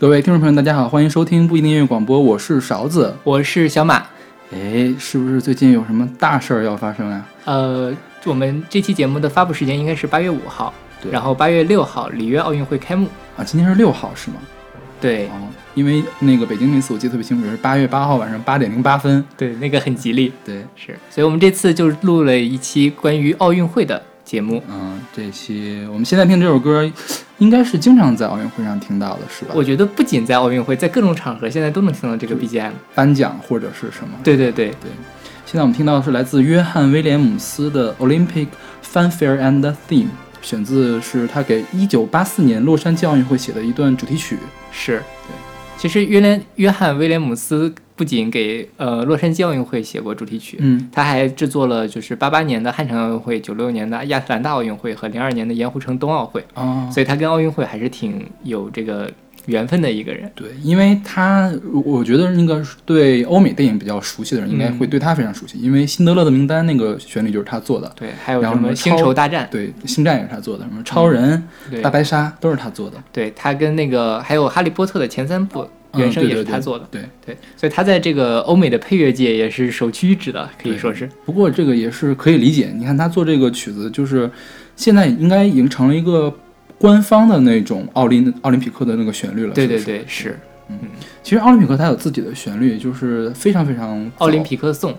各位听众朋友们，大家好，欢迎收听不一定音乐广播，我是勺子，我是小马。哎，是不是最近有什么大事儿要发生啊？我们这期节目的发布时间应该是8月5号，然后8月6号里约奥运会开幕啊。今天是6号是吗？对、哦，因为那个北京那次我记得特别清楚，是8月8号晚上8点08分。对，那个很吉利。对，是，所以我们这次就录了一期关于奥运会的节目。嗯，这期我们现在听这首歌，应该是经常在奥运会上听到的，是吧？我觉得不仅在奥运会，在各种场合现在都能听到这个 BGM。颁奖或者是什么？对对对对。现在我们听到的是来自约翰·威廉姆斯的《Olympic Fanfare and Theme》。选自是他给1984年洛杉矶奥运会写的一段主题曲。是，对，其实约翰·威廉姆斯不仅给洛杉矶奥运会写过主题曲，他还制作了就是88年的汉城奥运会、96年的亚特兰大奥运会和02年的盐湖城冬奥会。哦，所以他跟奥运会还是挺有这个缘分的一个人。对，因为他，我觉得那个对欧美电影比较熟悉的人应该会对他非常熟悉，因为《辛德勒的名单》那个旋律就是他做的。对，还有什么《星球大战》？对，《星战》也是他做的，什么《超人》、大白鲨都是他做的。对，他跟那个还有《哈利波特》的前3部原声也是他做的。对 对， 对， 对，所以他在这个欧美的配乐界也是首屈一指的，可以说是。不过这个也是可以理解，你看他做这个曲子，就是现在应该已经成了一个官方的那种奥林匹克的那个旋律了。对对对， 是，嗯，其实奥林匹克它有自己的旋律，就是非常非常奥林匹克颂，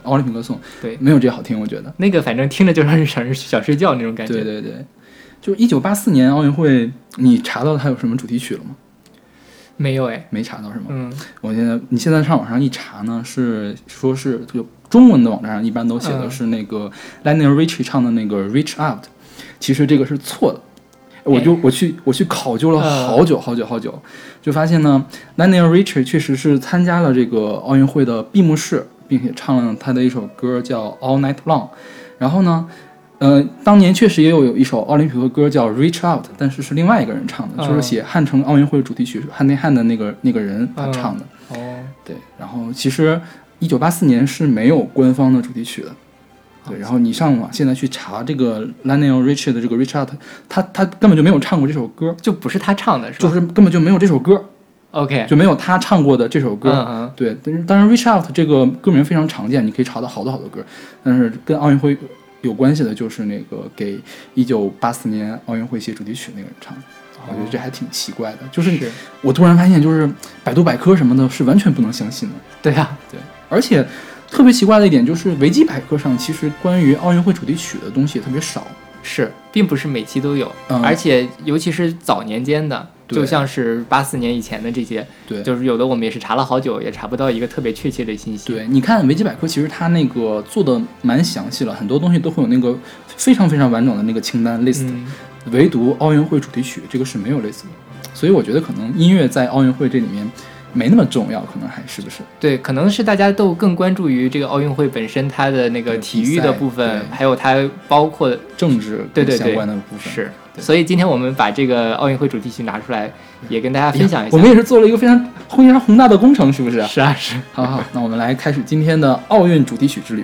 对，没有这好听，我觉得那个反正听着就让人想睡觉那种感觉。对对对，就1984年奥运会，你查到它有什么主题曲了吗？没有哎，没查到是吗？嗯，你现在上网上一查呢，是说是就中文的网站上一般都写的是那个 Lionel Richie 唱的那个 Reach Out， 其实这个是错的。我去考究了好久，就发现呢 ，Lionel Richie 确实是参加了这个奥运会的闭幕式，并且唱了他的一首歌叫《All Night Long》。然后呢，当年确实也有一首奥林匹克歌叫《Reach Out》，但是是另外一个人唱的，就是写汉城奥运会主题曲《Hand in Hand》的那个人他唱的。哦，对。然后其实1984年是没有官方的主题曲的。对，然后你上网现在去查这个 Lionel Richie 的这个 Richard， 他根本就没有唱过这首歌，就不是他唱的，是吧？就是根本就没有这首歌。OK， 就没有他唱过的这首歌。嗯，对，但是当然 Reach Out 这个歌名非常常见，你可以查到好多好多歌，但是跟奥运会有关系的就是那个给1984年奥运会写主题曲那个人唱的。我觉得这还挺奇怪的，就是我突然发现，就是百度百科什么的是完全不能相信的。对啊，对，而且特别奇怪的一点就是维基百科上其实关于奥运会主题曲的东西特别少，是并不是每期都有，而且尤其是早年间的，就像是84年以前的这些，对，就是有的我们也是查了好久也查不到一个特别确切的信息。对，你看维基百科其实它那个做的蛮详细了，很多东西都会有那个非常非常完整的那个清单 list，唯独奥运会主题曲这个是没有 list 的，所以我觉得可能音乐在奥运会这里面没那么重要，可能还是不是？对，可能是大家都更关注于这个奥运会本身它的那个体育的部分，还有它包括政治相关的部分。对对对，是，所以今天我们把这个奥运会主题曲拿出来，也跟大家分享一下。我们也是做了一个非常宏大的工程，是不是？是啊，是。好，那我们来开始今天的奥运主题曲之旅。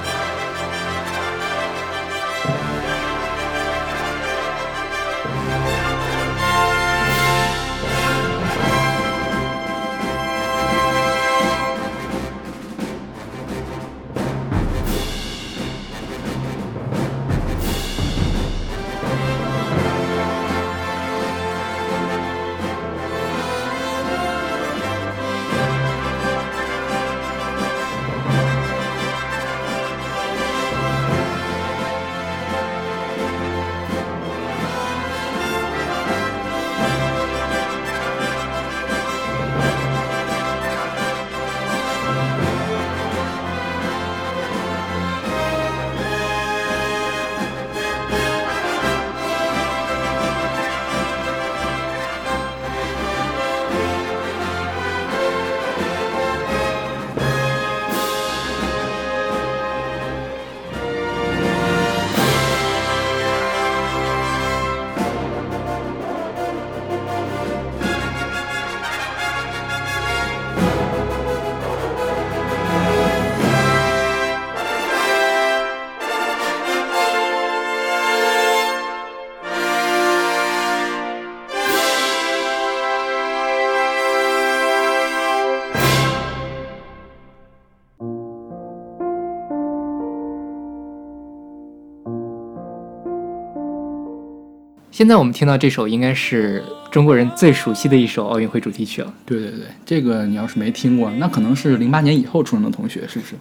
现在我们听到这首应该是中国人最熟悉的一首奥运会主题曲了。对对对，这个你要是没听过，那可能是08年以后出生的同学，是不是？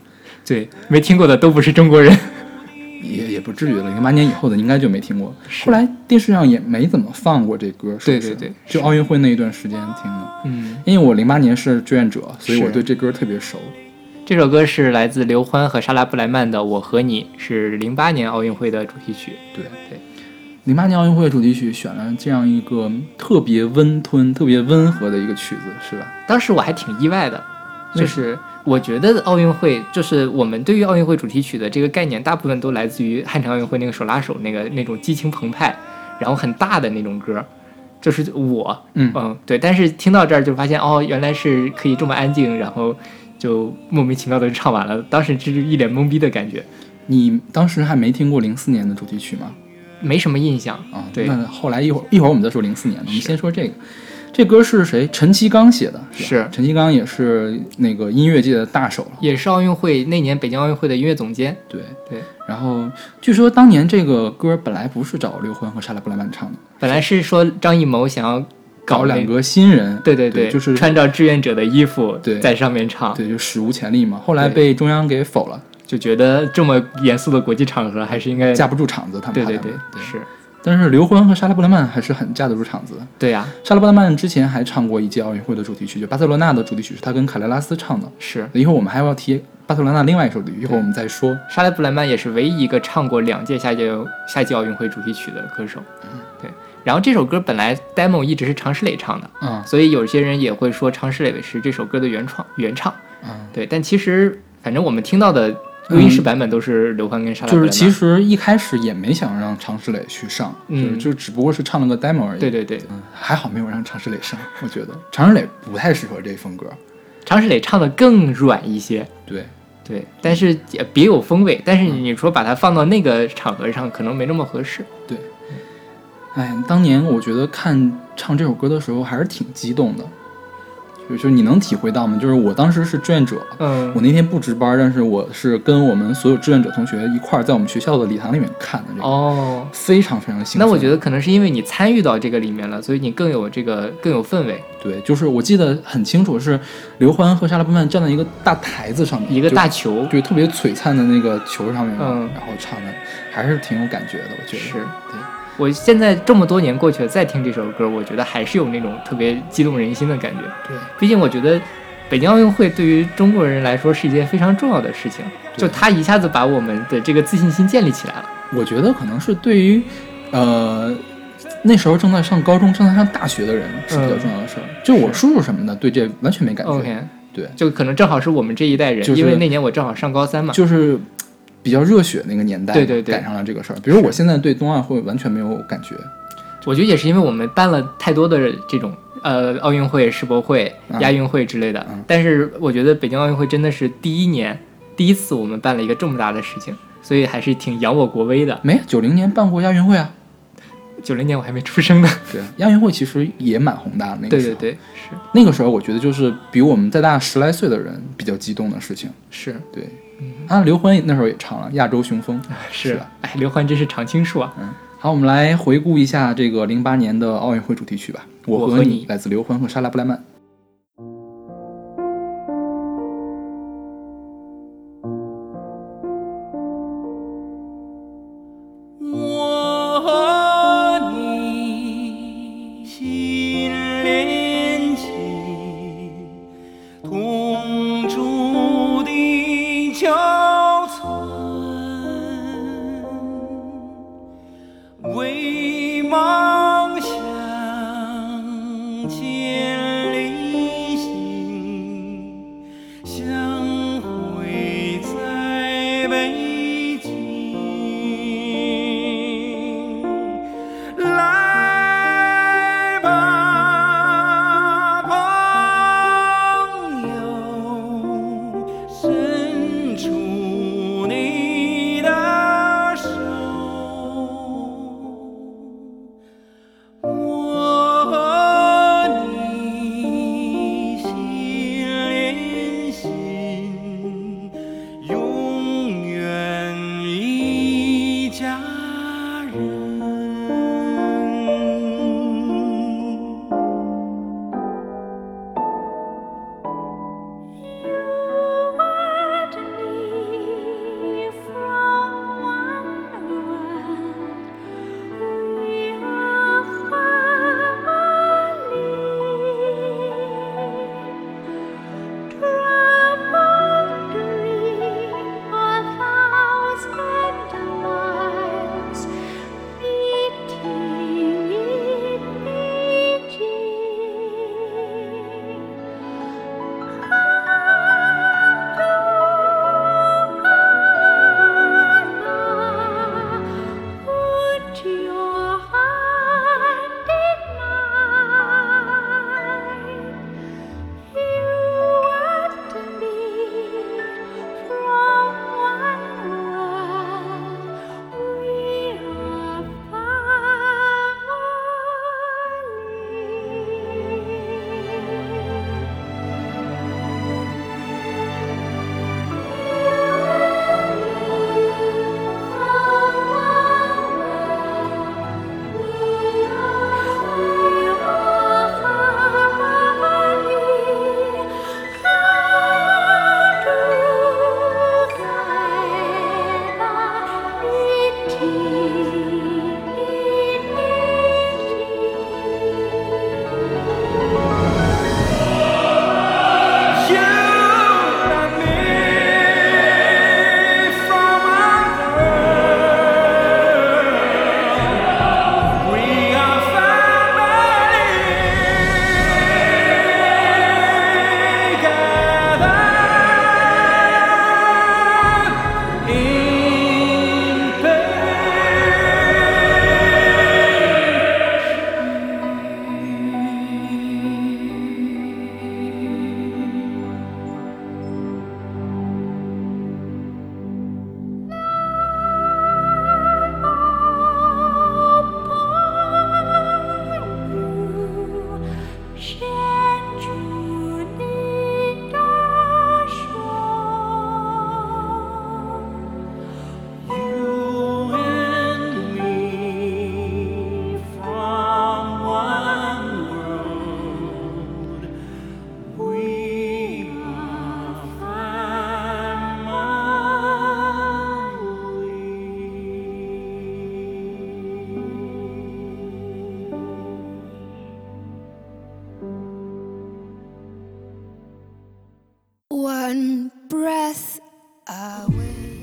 对，没听过的都不是中国人，也不至于了。08年以后的应该就没听过。后来电视上也没怎么放过这歌，是不是？对对对，就奥运会那一段时间听的。嗯，因为我08年是志愿者，所以我对这歌特别熟。这首歌是来自刘欢和莎拉布莱曼的《我和你》，是08年奥运会的主题曲。对对。08年奥运会主题曲选了这样一个特别温吞特别温和的一个曲子，是吧？当时我还挺意外的，就是我觉得奥运会，就是我们对于奥运会主题曲的这个概念大部分都来自于汉城奥运会那个手拉手那种激情澎湃然后很大的那种歌，就是对，但是听到这儿就发现原来是可以这么安静，然后就莫名其妙的唱完了，当时这是一脸懵逼的感觉。你当时还没听过04年的主题曲吗？没什么印象啊。对，那后来一会儿我们再说04年的，我们先说这个。这歌是谁？陈其刚写的，是陈其刚也是那个音乐界的大手了，也是奥运会那年北京奥运会的音乐总监。对对。然后据说当年这个歌本来不是找刘欢和莎拉布莱曼唱的，本来是说张艺谋想要搞两个新人，对对 对, 对，就是穿着志愿者的衣服在上面唱， 对, 对，就史无前例嘛。后来被中央给否了。就觉得这么严肃的国际场合还是应该架不住场子，他们对对 对, 对是。但是刘欢和莎拉布莱曼还是很架得住场子的。对呀、啊，莎拉布莱曼之前还唱过一届奥运会的主题曲，就巴塞罗那的主题曲是他跟凯雷拉斯唱的。是，以后我们还要提巴塞罗那另外一首主题曲，一会儿我们再说。莎拉布莱曼也是唯一一个唱过2届下届奥运会主题曲的歌手。嗯，对。然后这首歌本来 demo 一直是常石磊唱的，所以有些人也会说常石磊是这首歌的原唱。对，但其实反正我们听到的。录音室版本都是刘欢跟莎拉布莱曼，就是其实一开始也没想让常石磊去上，就只不过是唱了个 demo 而已。对对对，还好没有让常石磊上，我觉得常石磊不太适合这风格，常石磊唱的更软一些。对对，但是也别有风味。但是你说把它放到那个场合上，可能没那么合适。对，当年我觉得看唱这首歌的时候还是挺激动的。就是你能体会到吗？就是我当时是志愿者，我那天不值班，但是我是跟我们所有志愿者同学一块儿在我们学校的礼堂里面看的这个，非常非常兴奋。那我觉得可能是因为你参与到这个里面了，所以你更有氛围。对，就是我记得很清楚，是刘欢和莎拉布曼站在一个大台子上面，一个大球，对，特别璀璨的那个球上面，然后唱的还是挺有感觉的，我觉得是。对，我现在这么多年过去了，再听这首歌，我觉得还是有那种特别激动人心的感觉。对，毕竟我觉得北京奥运会对于中国人来说是一件非常重要的事情，就它一下子把我们的这个自信心建立起来了。我觉得可能是对于那时候正在上高中正在上大学的人是比较重要的事儿。就我叔叔什么的对这完全没感觉、okay， 对，就可能正好是我们这一代人、就是、因为那年我正好上高三嘛，就是比较热血那个年代，对对对，赶上了这个事儿。比如我现在对冬奥会完全没有感觉，我觉得也是因为我们办了太多的这种奥运会、世博会、亚运会之类的、嗯、但是我觉得北京奥运会真的是第一次我们办了一个这么大的事情，所以还是挺扬我国威的。没，90年办过亚运会啊，90年我还没出生呢。对，亚运会其实也蛮宏大的，那个时候对对对，是那个时候我觉得就是比我们再大10来岁的人比较激动的事情，是对、嗯、啊，刘欢那时候也唱了亚洲雄风，是吧？哎，刘欢真是常青树啊。嗯，好，我们来回顾一下这个08年的奥运会主题曲吧，我和你来自刘欢和莎拉布莱曼。微茫想见你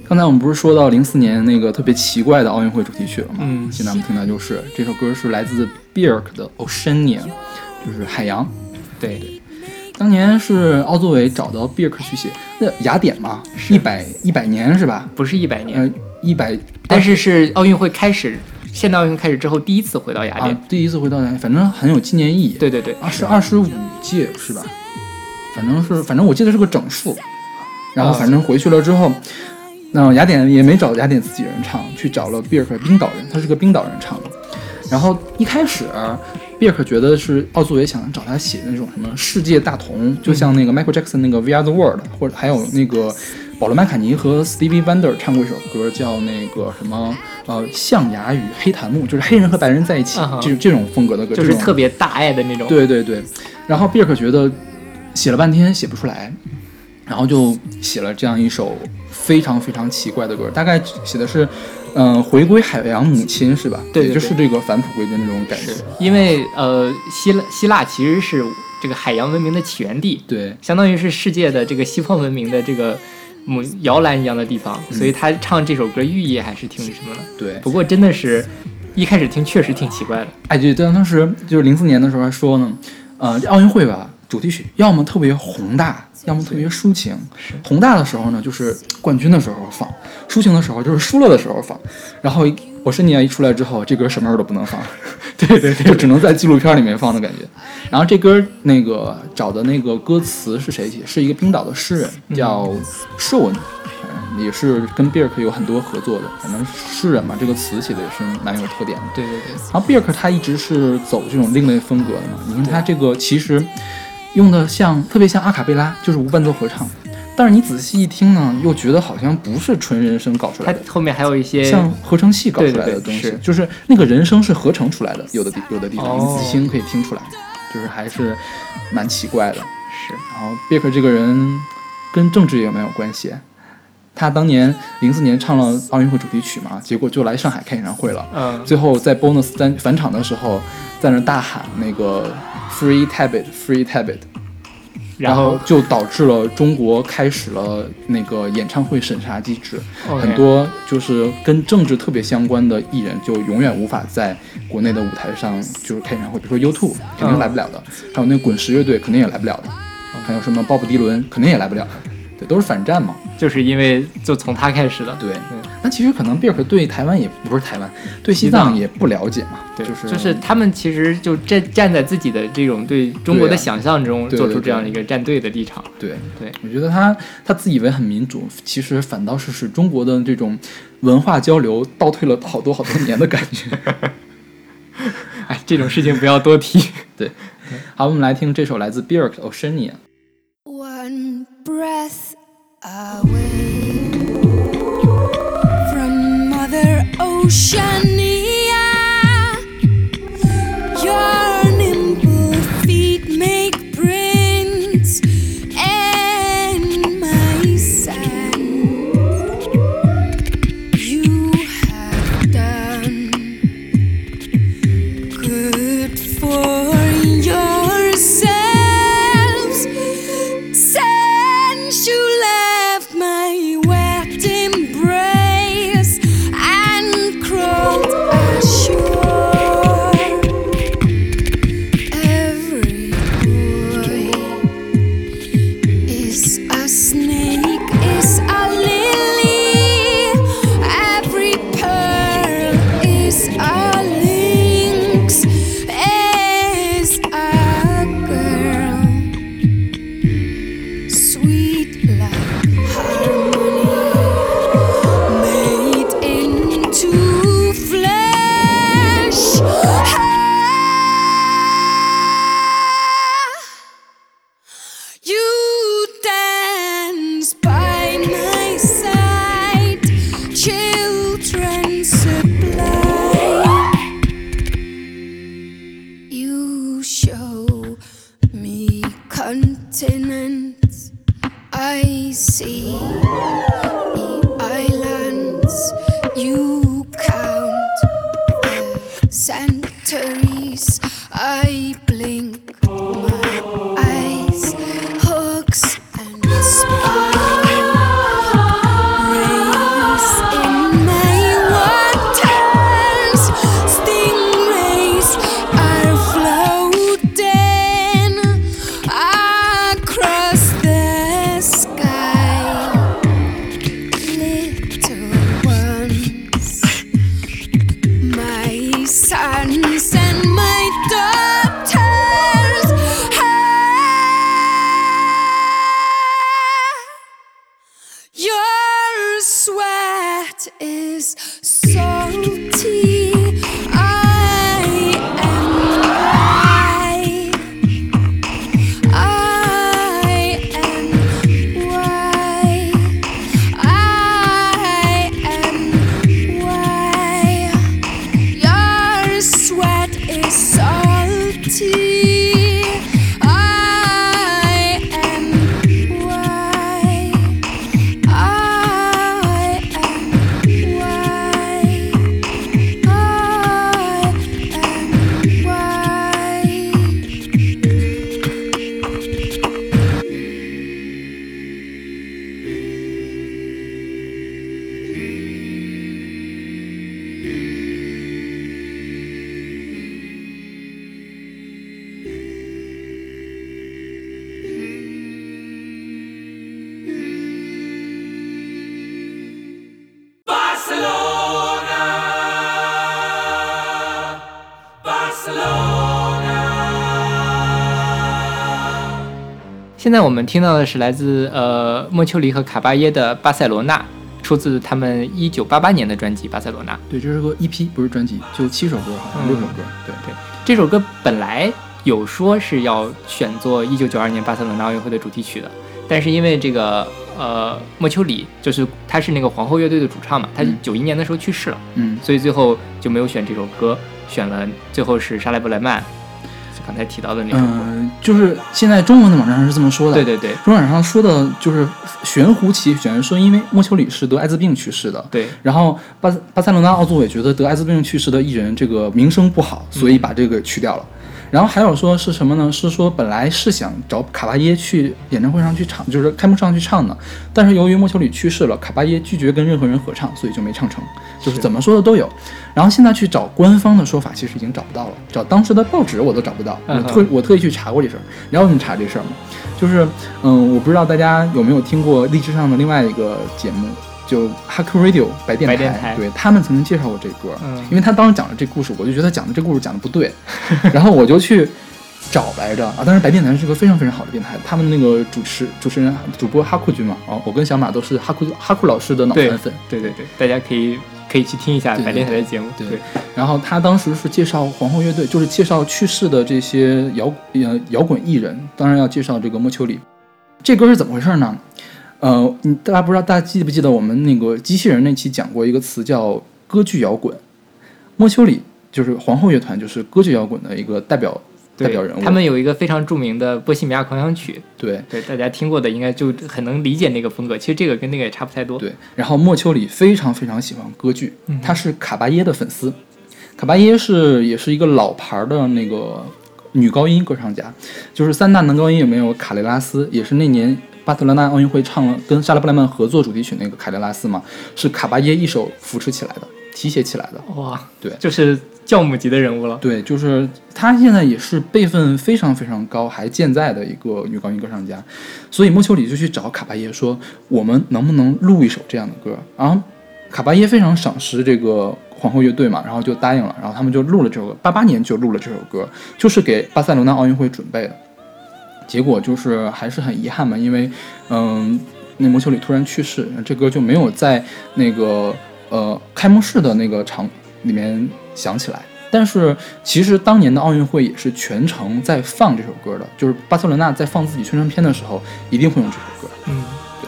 刚才我们不是说到2004年那个特别奇怪的奥运会主题曲了吗？嗯，现在我们听到就是这首歌是来自 Björk 的 Oceania， 就是海洋。对对，当年是奥组委找到 Björk 去写，那雅典嘛，一百年是吧？不是100年，100，但是是奥运会开始。现代奥运开始之后，第一次回到雅典，第一次回到雅典，反正很有纪念意义。对对对，是25届是吧？反正我记得是个整数。然后反正回去了之后，那雅典也没找雅典自己人唱，去找了比尔克冰岛人，他是个冰岛人唱的。然后一开始，比尔克觉得是奥组委想找他写那种什么世界大同，就像那个 Michael Jackson 那个 We Are the World， 或者还有那个。保罗·麦卡尼和 Stevie Wonder 唱过一首歌，叫那个什么象牙与黑檀木，就是黑人和白人在一起，就是这种风格的歌，就是特别大爱的那种。对对对。然后比尔克觉得写了半天写不出来，然后就写了这样一首非常非常奇怪的歌，大概写的是回归海洋母亲是吧？ 对， 对， 对， 对，就是这个返璞归真那种感觉。因为希腊其实是这个海洋文明的起源地，对，相当于是世界的这个西方文明的这个。摇篮一样的地方，所以他唱这首歌寓意还是挺什么的。对，不过真的是一开始听确实挺奇怪的。哎，对，当时就是2004年的时候还说呢，奥运会吧，主题曲要么特别宏大，要么特别抒情。宏大的时候呢，就是冠军的时候放；抒情的时候就是输了的时候放。然后我是你一出来之后，这歌什么时候都不能放，对对对，就只能在纪录片里面放的感觉。然后这歌那个找的那个歌词是谁写？是一个冰岛的诗人叫寿文，也是跟 Björk 有很多合作的。反正诗人嘛，这个词写的也是蛮有特点的。对对对。然后 Björk 他一直是走这种另类风格的嘛，你看他这个其实用的像特别像阿卡贝拉，就是无伴奏合唱。但是你仔细一听呢，又觉得好像不是纯人声搞出来的，它后面还有一些像合成器搞出来的东西，对对对，是就是那个人声是合成出来的，有的地方、你仔细听可以听出来，就是还是蛮奇怪的。是，然后别克这个人跟政治也没有关系，他当年2004年唱了奥运会主题曲嘛，结果就来上海开演唱会了，最后在 bonus 返场的时候在那大喊那个 Free Tabbit Free Tabbit。然后就导致了中国开始了那个演唱会审查机制，很多就是跟政治特别相关的艺人就永远无法在国内的舞台上就是开演唱会，比如说 U2 肯定来不了的，还有那滚石乐队肯定也来不了的，还有什么鲍勃迪伦肯定也来不了的，对，都是反战嘛，就是因为就从他开始的。对，那其实可能比尔克对台湾也不是台湾，对西藏也不了解嘛，对，就是他们其实就站在自己的这种对中国的想象中做出这样一个站队的立场。对 对， 对， 对， 对，我觉得他自以为很民主，其实反倒是中国的这种文化交流倒退了好多好多年的感觉。哎，这种事情不要多提。对，好，我们来听这首来自 Björk 的 Oceania。One breath away from Mother Oceania, your nimble feet make prints in my sand. You have done good for yourself. 现在我们听到的是来自莫秋离和卡巴耶的《巴塞罗那》，出自他们1988年的专辑《巴塞罗那》。对，这是个 EP， 不是专辑，就7首歌，好像6首歌。对对，这首歌本来有说是要选作1992年巴塞罗那奥运会的主题曲的，但是因为这个莫秋离就是他是那个皇后乐队的主唱嘛，他91年的时候去世了，所以最后就没有选这首歌，选了最后是莎莱布莱曼。刚才提到的那个，就是现在中文的网站上是这么说的。对对对，中文网站上说的就是悬壶起悬，说因为莫秋离是得艾滋病去世的。对，然后巴塞罗那奥组委觉得得艾滋病去世的艺人这个名声不好，所以把这个去掉了。然后还有说是什么呢？是说本来是想找卡巴耶去演唱会上去唱，就是开幕上去唱的，但是由于莫秋离去世了，卡巴耶拒绝跟任何人合唱，所以就没唱成，就是怎么说的都有。然后现在去找官方的说法，其实已经找不到了，找当时的报纸我都找不到。我特意去查过这事儿，你知道怎么查这事儿吗？就是我不知道大家有没有听过荔枝上的另外一个节目，就 Haku Radio 白电台，对，他们曾经介绍过这歌，因为他当时讲了这故事，我就觉得讲的这故事讲的不对，然后我就去找来着啊。当然白电台是个非常非常好的电台，他们那个主持人主播哈库君嘛，我跟小马都是哈库老师的脑残粉，对对对，大家可以去听一下白电台的节目。 对， 对， 对， 对，然后他当时是介绍皇后乐队，就是介绍去世的这些摇滚艺人，当然要介绍这个莫秋离。这歌是怎么回事呢？大家不知道，大家记不记得我们那个机器人那期讲过一个词叫歌剧摇滚，莫秋离就是皇后乐团，就是歌剧摇滚的一个代表人物。他们有一个非常著名的《波西米亚狂想曲》，对对，大家听过的应该就很能理解那个风格。其实这个跟那个也差不太多。对，然后莫秋离非常非常喜欢歌剧，他是卡巴耶的粉丝。卡巴耶也是一个老牌的那个女高音歌唱家，就是3大男高音也没有卡雷拉斯，也是那年巴塞罗那奥运会唱了跟莎拉布莱曼合作主题曲那个卡雷拉斯嘛，是卡巴耶一手扶持起来的，提携起来的。哇，对，就是教母级的人物了。对，就是她现在也是辈分非常非常高，还健在的一个女高音歌唱家。所以莫秋离就去找卡巴耶说，我们能不能录一首这样的歌？然后卡巴耶非常赏识这个皇后乐队嘛，然后就答应了。然后他们就录了这首歌，88年就录了这首歌，就是给巴塞罗那奥运会准备的。结果就是还是很遗憾嘛，因为那莫秋离突然去世，这歌就没有在那个开幕式的那个场里面响起来。但是其实当年的奥运会也是全程在放这首歌的，就是巴塞罗那在放自己宣传片的时候一定会用这首歌。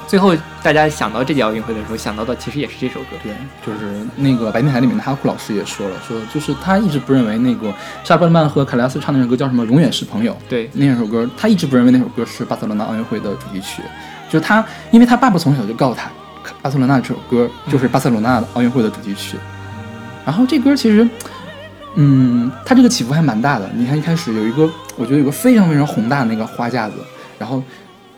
最后大家想到这届奥运会的时候，想到的其实也是这首歌。对，就是那个白电台里面的哈库老师也说了，说就是他一直不认为那个莎布莱曼和卡雷拉斯唱那首歌叫什么《永远是朋友》，对，那首歌他一直不认为那首歌是巴塞罗那奥运会的主题曲，就是他因为他爸爸从小就告诉他，巴塞罗那这首歌就是巴塞罗那奥运会的主题曲。然后这歌其实他这个起伏还蛮大的。你看一开始有一个，我觉得有个非常非常宏大的那个花架子，然后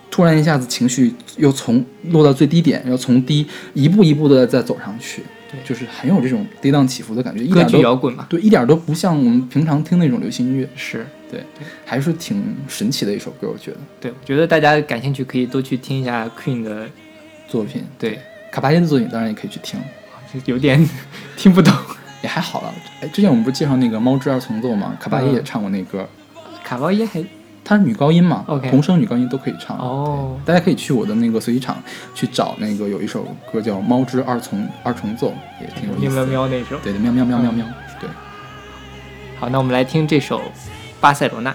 突然一下子情绪又从落到最低点，又从低一步一步的再走上去，对，就是很有这种跌宕起伏的感觉。歌剧摇滚嘛，对，一点都不像我们平常听那种流行音乐，是，对，还是挺神奇的一首歌，我觉得。对，我觉得大家感兴趣可以多去听一下 Queen 的作品，对，卡巴耶的作品当然也可以去听，有点听不懂，也还好了。之前我们不是介绍那个《猫之二重奏》吗？卡巴耶也唱过那歌，卡巴耶还。她是女高音嘛，童声女高音都可以唱。大家可以去我的那个随机场去找那个，有一首歌叫《猫之二重奏》，也挺有意思的。喵喵喵那首。对，喵喵喵喵喵。对。好，那我们来听这首《巴塞罗那》。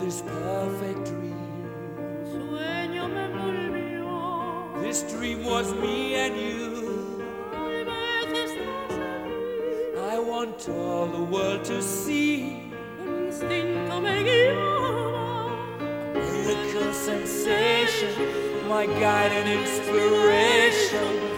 this perfect dream. Sueñame volvió. This dream was me and you. I want all the world to see. Un instinto me guiaba. A miracle sensation, my guide and inspiration.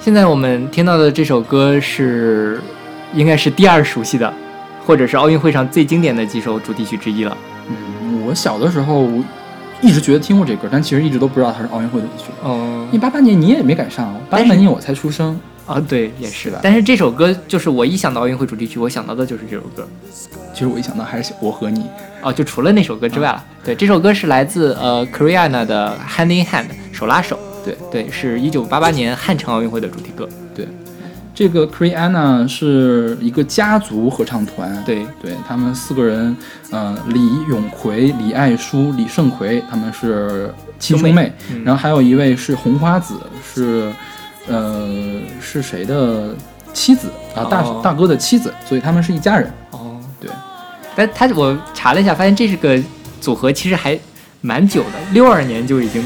现在我们听到的这首歌是应该是第二熟悉的，或者是奥运会上最经典的几首主题曲之一了。嗯，我小的时候一直觉得听过这歌，但其实一直都不知道它是奥运会主题曲。哦，88年你也没赶上，88年我才出生啊。对，也是的。但是这首歌就是我一想到奥运会主题曲，我想到的就是这首歌。其实我一想到还是我和你啊，就除了那首歌之外了。啊、对，这首歌是来自Koreana 的 Hand in Hand 手拉手。对，是1988年汉城奥运会的主题歌。对，这个 Koreana 是一个家族合唱团。对，他们4个人，李永奎、李爱淑、李胜奎，他们是亲兄妹。然后还有一位是红花子，是谁的妻子啊？大哥的妻子，所以他们是一家人。哦，对。但我查了一下，发现这是个组合，其实还蛮久的，62年就已经。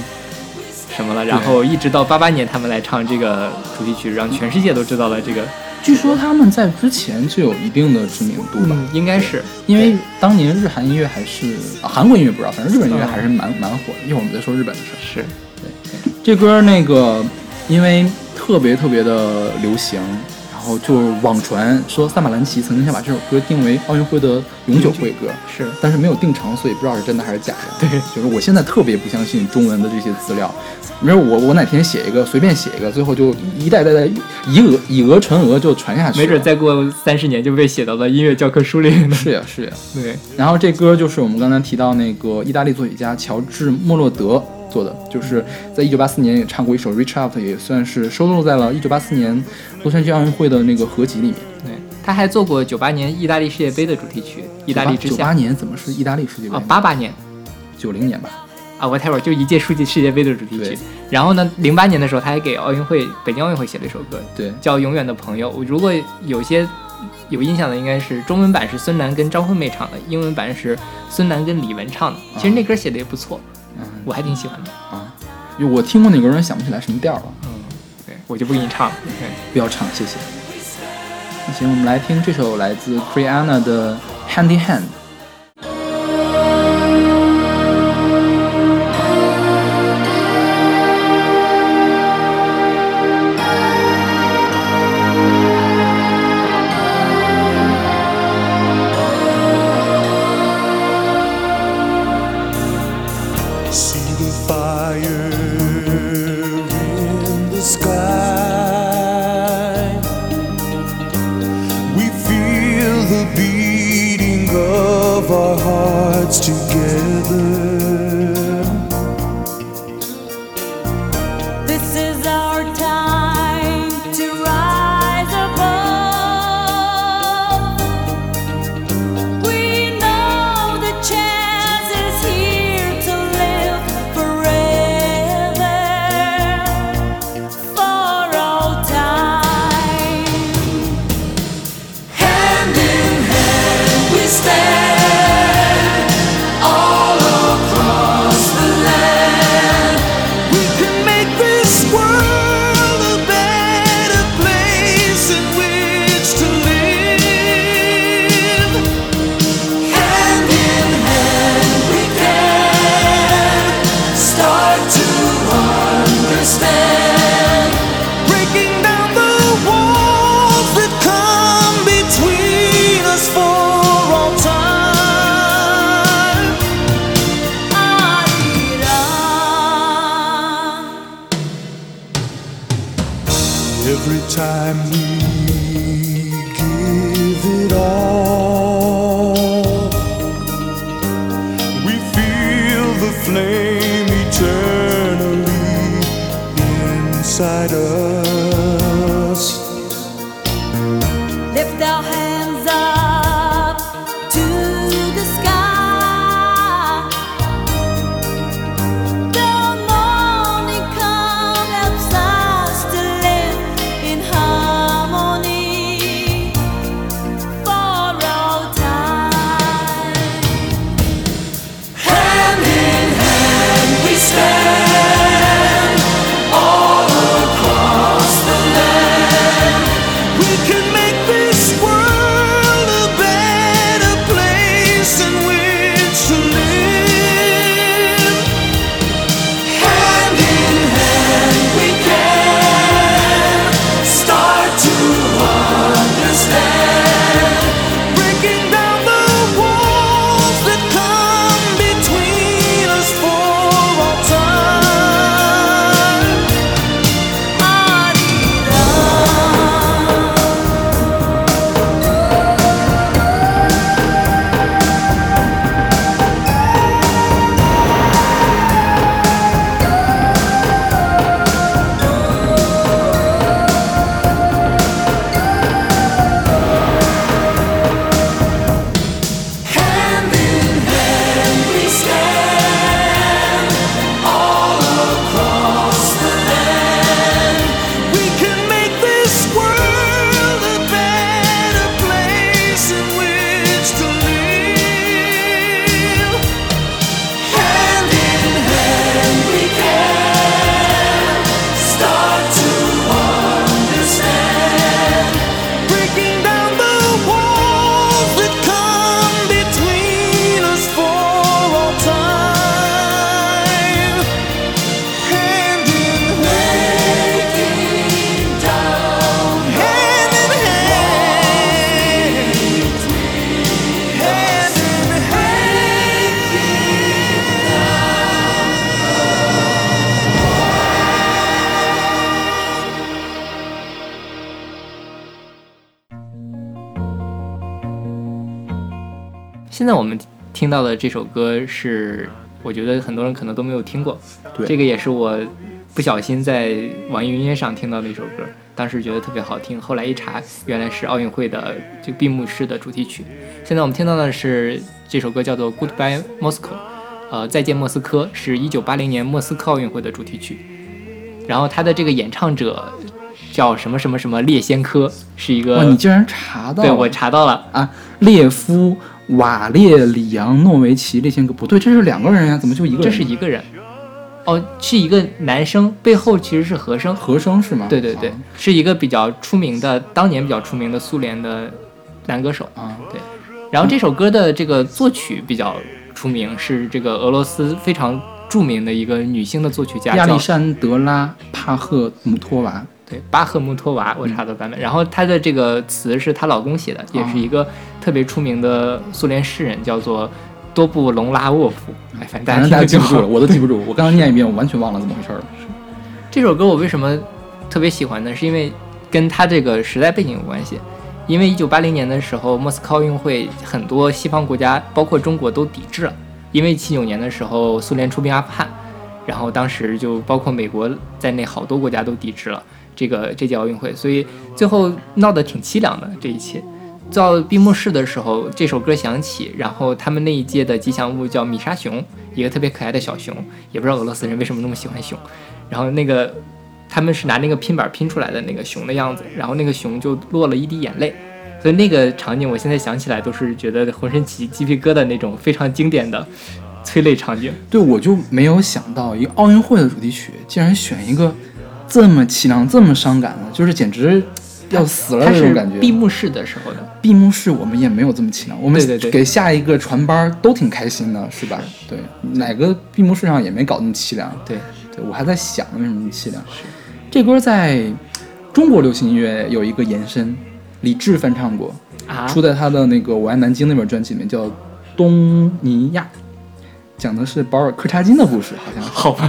什么了？然后一直到88年，他们来唱这个主题曲，让全世界都知道了这个。据说他们在之前就有一定的知名度吧？应该是，因为当年日韩音乐还是、韩国音乐不知道，反正日本音乐还是蛮火的。一会儿我们再说日本的事。是，对。这歌那个因为特别特别的流行，然后就网传说萨马兰奇曾经想把这首歌定为奥运会的永久会歌，是，但是没有定成，所以不知道是真的还是假的。对，就是我现在特别不相信中文的这些资料，没有我哪天写一个随便写一个，最后就一代代以讹传讹就传下去，没准再过30年就被写到了音乐教科书里了。是呀是呀，对。然后这歌就是我们刚才提到那个意大利作曲家乔治莫洛德做的，就是在1984年也唱过一首 Reach Out， 也算是收录在了1984年洛杉矶奥运会的那个合集里面。对，他还做过98年意大利世界杯的主题曲意大利之夏。98年怎么是意大利世界杯？88年90年吧，whatever， 就一届世界杯的主题曲。然后呢，08年的时候他还给北京奥运会写了一首歌，对，叫《永远的朋友》。如果有些有印象的，应该是中文版是孙楠跟张惠妹唱的，英文版是孙楠跟李玟唱的。其实那歌写的也不错，我还挺喜欢的啊，因为我听过那歌，人想不起来什么调了。对，我就不给你唱了，不要唱，谢谢。那行，我们来听这首来自 Koreana 的《Hand in Hand》。Stand all across 现在我们听到的这首歌是我觉得很多人可能都没有听过，对，这个也是我不小心在网易云音乐上听到的一首歌，当时觉得特别好听，后来一查原来是奥运会的这个闭幕式的主题曲。现在我们听到的是这首歌叫做 Goodbye Moscow， 再见莫斯科，是1980年莫斯科奥运会的主题曲。然后他的这个演唱者叫什么什么什么列先科，是一个、哦、你竟然查到了？对，我查到了啊，列夫瓦列里扬诺维奇列先科，不对，这是两个人呀、啊，怎么就一个人？这是一个人哦，是一个男生，背后其实是和声，和声是吗？对对对、啊，是一个比较出名的，当年比较出名的苏联的男歌手啊。对，然后这首歌的这个作曲比较出名，是这个俄罗斯非常著名的一个女性的作曲家，亚历山德拉帕赫姆托娃。对，巴赫穆托娃，我查到版本。然后她的这个词是她老公写的，也是一个特别出名的苏联诗人，叫做多布隆拉沃夫。哎，反正大家记不住了，我都记不住。我刚刚念一遍，我完全忘了怎么回事了。这首歌我为什么特别喜欢呢？是因为跟它这个时代背景有关系。因为1980年的时候，莫斯科奥运会很多西方国家，包括中国都抵制了，因为79年的时候苏联出兵阿富汗，然后当时就包括美国在内好多国家都抵制了。这届奥运会，所以最后闹得挺凄凉的这一切。到闭幕式的时候，这首歌响起，然后他们那一届的吉祥物叫米莎熊，一个特别可爱的小熊，也不知道俄罗斯人为什么那么喜欢熊。然后那个他们是拿那个拼板拼出来的那个熊的样子，然后那个熊就落了一滴眼泪，所以那个场景我现在想起来都是觉得浑身起鸡皮疙瘩那种非常经典的催泪场景。对，我就没有想到一个奥运会的主题曲竟然选一个这么凄凉这么伤感的，就是简直要死了那种感觉。闭幕式的时候的闭幕式我们也没有这么凄凉，我们给下一个传班都挺开心的，是吧？对，哪个闭幕式上也没搞那么凄凉。对对，我还在想为什么凄凉。这歌在中国流行音乐有一个延伸，李志翻唱过啊，出在他的那个《我爱南京》那本专辑里面，叫《东尼亚》，讲的是保尔柯察金的故事，好像是。好吧，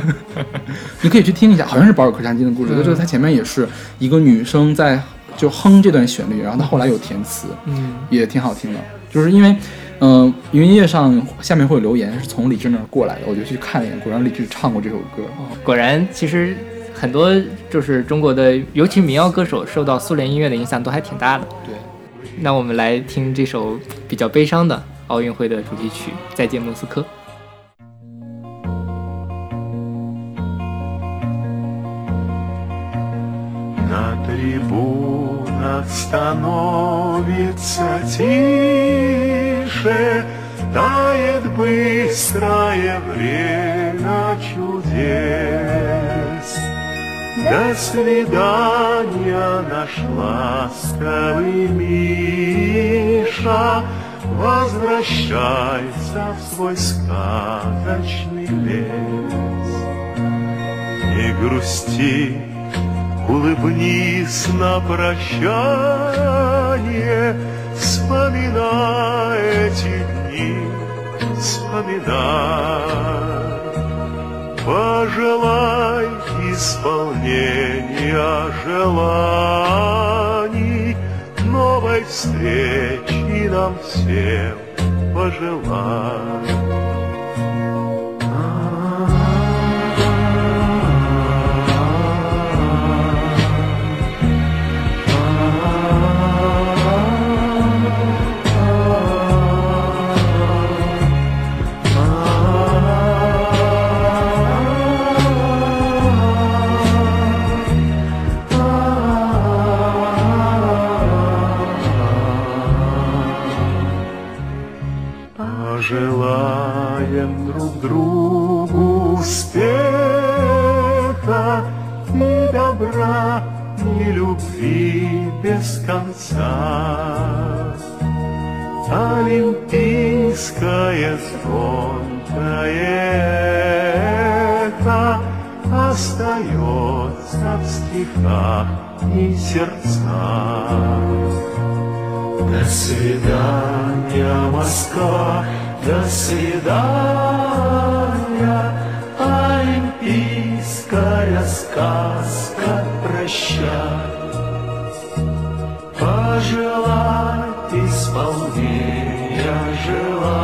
你可以去听一下，好像是保尔柯察金的故事。就是他前面也是一个女生在就哼这段旋律，然后他后来有填词，嗯，也挺好听的。就是因为，云音乐上下面会有留言是从李志那儿过来的，我就去看了一眼，果然李志唱过这首歌。哦，果然，其实很多就是中国的，尤其民谣歌手受到苏联音乐的影响都还挺大的。对，那我们来听这首比较悲伤的奥运会的主题曲《再见莫斯科》。На трибунах становится тише, тает быстрое время чудес. До свидания, наш ласковый Миша, возвращайся в свой сказочный лес. Не грусти,Улыбнись на прощание, вспоминай эти дни, вспоминай. Пожелай исполнения желаний, новой встречи нам всем пожелай.Желаем друг другу успеха, ни добра, ни любви без конца. Олимпийское звонкое эхо остается в стихах и сердцах. До свидания, Москва!До свидания, олимпийская сказка, прощай. Пожелай исполнения желаний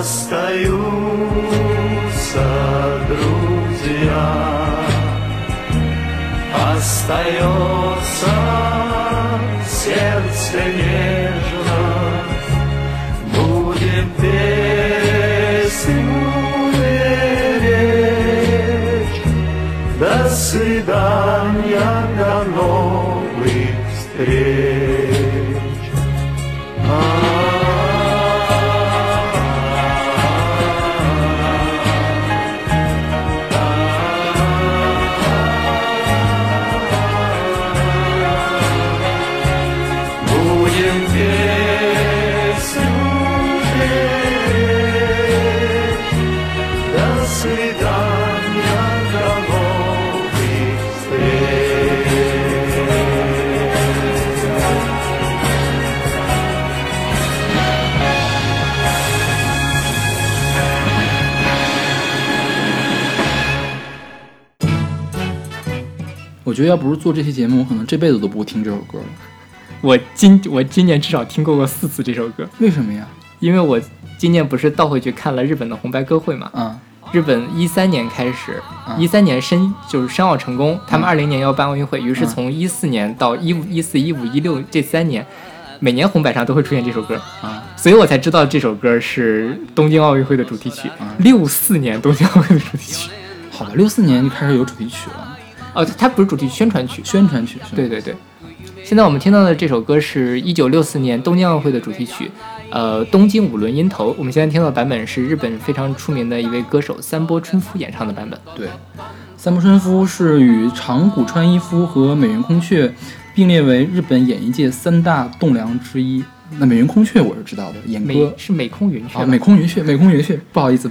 Остаются друзья, остается сердце нежно, будем песню беречь. До свидания, до новых встреч.我觉得要不是做这期节目，我可能这辈子都不会听这首歌了。我今年至少听过4次这首歌。为什么呀？因为我今年不是倒回去看了日本的红白歌会嘛。嗯。日本13年开始，13年申奥成功，他们20年要办奥运会，于是从14年到15、14、15、16这3年，每年红白上都会出现这首歌。啊。所以我才知道这首歌是东京奥运会的主题曲。64年东京奥运会的主题曲。好吧，64年就开始有主题曲了。哦，它不是主题宣传曲，对对对。现在我们听到的这首歌是1964年东京奥运会的主题曲，东京五轮音头。我们现在听到的版本是日本非常出名的一位歌手三波春夫演唱的版本。对，三波春夫是与长谷川一夫和美云空雀并列为日本演艺界3大栋梁之一。那美云空雀我是知道的，演歌是美空云雀。美空云雀，不好意思，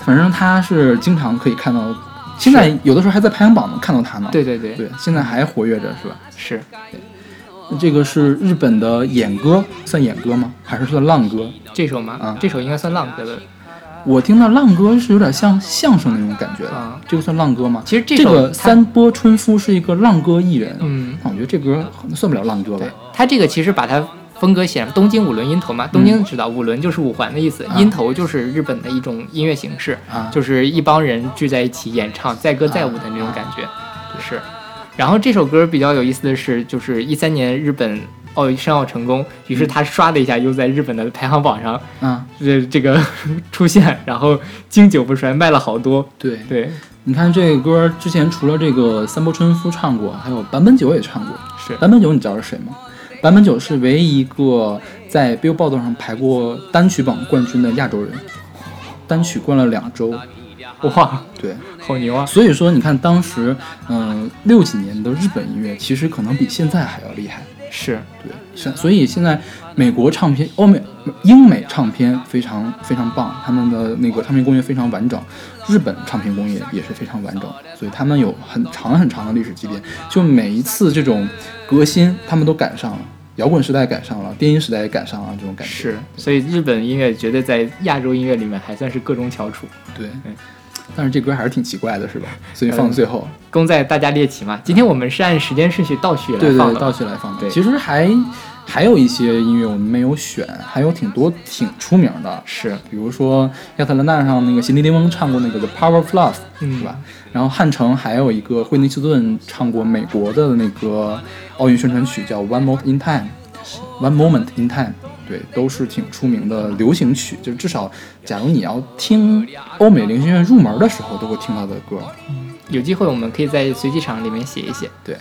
反正他是经常可以看到。现在有的时候还在排行榜能看到他呢。对，现在还活跃着是吧？是。这个是日本的演歌，算演歌吗？还是算浪歌？这首吗？啊，这首应该算浪歌的。我听到浪歌是有点像相声那种感觉的，啊，这个算浪歌吗？其实这个三波春夫是一个浪歌艺人，我觉得这歌算不了浪歌吧。他这个其实把它风格写上东京五轮音头嘛，东京知道五轮就是五环的意思，音头就是日本的一种音乐形式，就是一帮人聚在一起演唱载歌载舞的那种感觉，是。然后这首歌比较有意思的是，就是13年日本申奥成功，于是他刷了一下又在日本的排行榜上，这个出现，然后经久不衰，卖了好多。对，你看这个歌之前除了这个三波春夫唱过，还有坂本九也唱过。是坂本九，你知道是谁吗？坂本九是唯一一个在 Billboard 上排过单曲榜冠军的亚洲人，单曲冠了2周。哇，对，好牛啊！所以说，你看当时，60几年的日本音乐其实可能比现在还要厉害。是，对，所以现在美国唱片、英美唱片非常非常棒，他们的那个唱片工业非常完整，日本唱片工业也是非常完整，所以他们有很长的历史积淀。就每一次这种革新，他们都赶上了，摇滚时代赶上了，电音时代也赶上了，这种感觉。是，所以日本音乐绝对在亚洲音乐里面还算是各种翘楚。对。但是这歌还是挺奇怪的，是吧？所以放到最后，功在大家猎奇嘛。今天我们是按时间顺序倒序来放的，对，倒序来放的。其实还有一些音乐我们没有选，还有挺多挺出名的，是，比如说亚特兰大上那个席地林翁唱过那个《The Power of Love》，是吧？然后汉城还有一个惠尼休斯顿唱过美国的那个奥运宣传曲叫《One Moment in Time》，《One Moment in Time》。对，都是挺出名的流行曲，就至少假如你要听欧美流行乐入门的时候都会听到的歌，有机会我们可以在随机场里面写一写。对，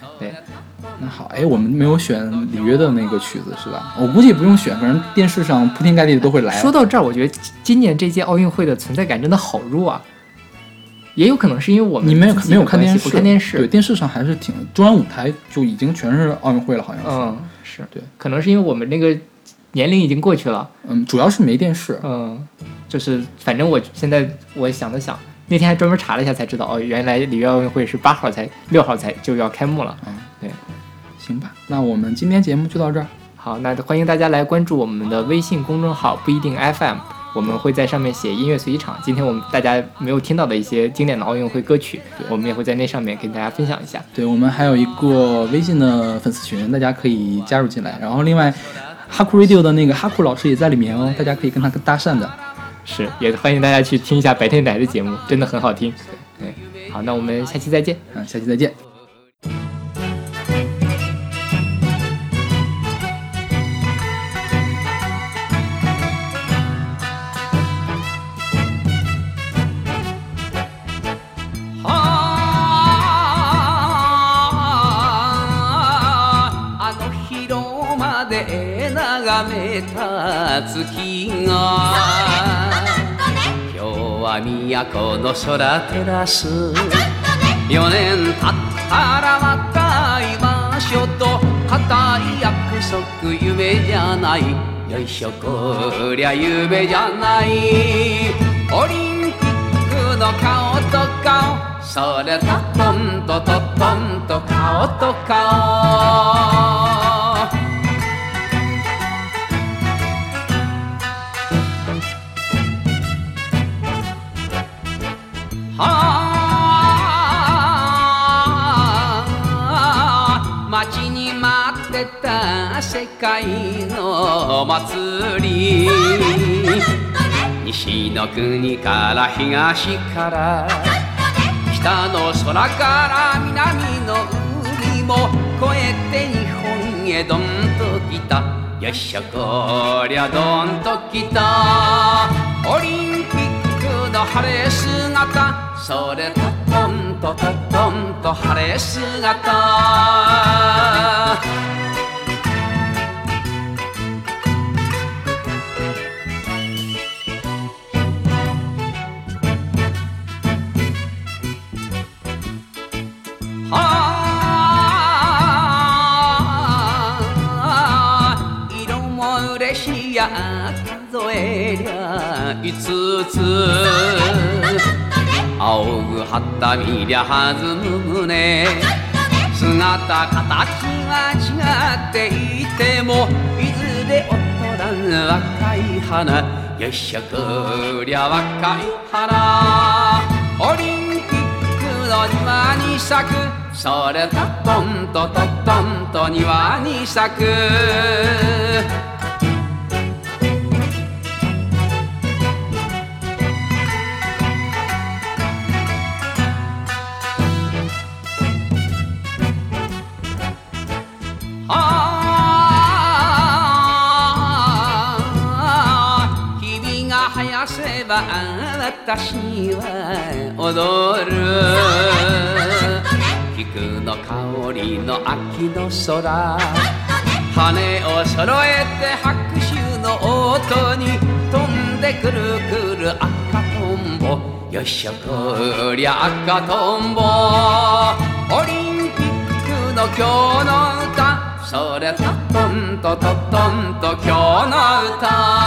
那好，我们没有选里约的那个曲子是吧？我估计不用选，反正电视上铺天盖地都会来。说到这儿，我觉得今年这届奥运会的存在感真的好弱啊，也有可能是因为我们没有看电视，不看电视，对，电视上还是挺中央舞台就已经全是奥运会了，好像是，是对，可能是因为我们那个。年龄已经过去了，主要是没电视，就是反正我现在我想了想，那天还专门查了一下才知道，原来里约奥运会是8号6号就要开幕了，对，行吧，那我们今天节目就到这儿。好，那欢迎大家来关注我们的微信公众号不一定 FM， 我们会在上面写音乐随机场，今天我们大家没有听到的一些经典的奥运会歌曲，我们也会在那上面跟大家分享一下。对，我们还有一个微信的粉丝群，大家可以加入进来，然后另外哈库 Radio 的那个哈库老师也在里面哦，大家可以跟他搭讪的。是，也欢迎大家去听一下白天台的节目，真的很好听。对，好，那我们下期再见。嗯，下期再见。月が今日は都の空照らす4年経ったらまた会いましょうと固い約束夢じゃないよいしょこりゃ夢じゃないオリンピックの顔と顔それだとんとととんと顔と顔待ちに待ってた世界のお祭り西の国から東から北の空から南の海も越えて日本へどんと来たよっしゃこりゃどんと来たオリンピック晴れ姿それとトンとトトンと晴れ姿色も嬉しいや数えりゃ5つ仰ぐはったみりゃ弾む胸姿形は違っていてもいずれ劣らぬ若い花よっしゃこりゃ若い花オリンピックの庭に咲くそれだとんとととんと庭に咲く私は踊る菊の香りの秋の空羽を揃えて拍手の音に飛んでくるくる赤とんぼよっしゃこりゃ赤とんぼオリンピックの今日の歌それととんとととんと今日の歌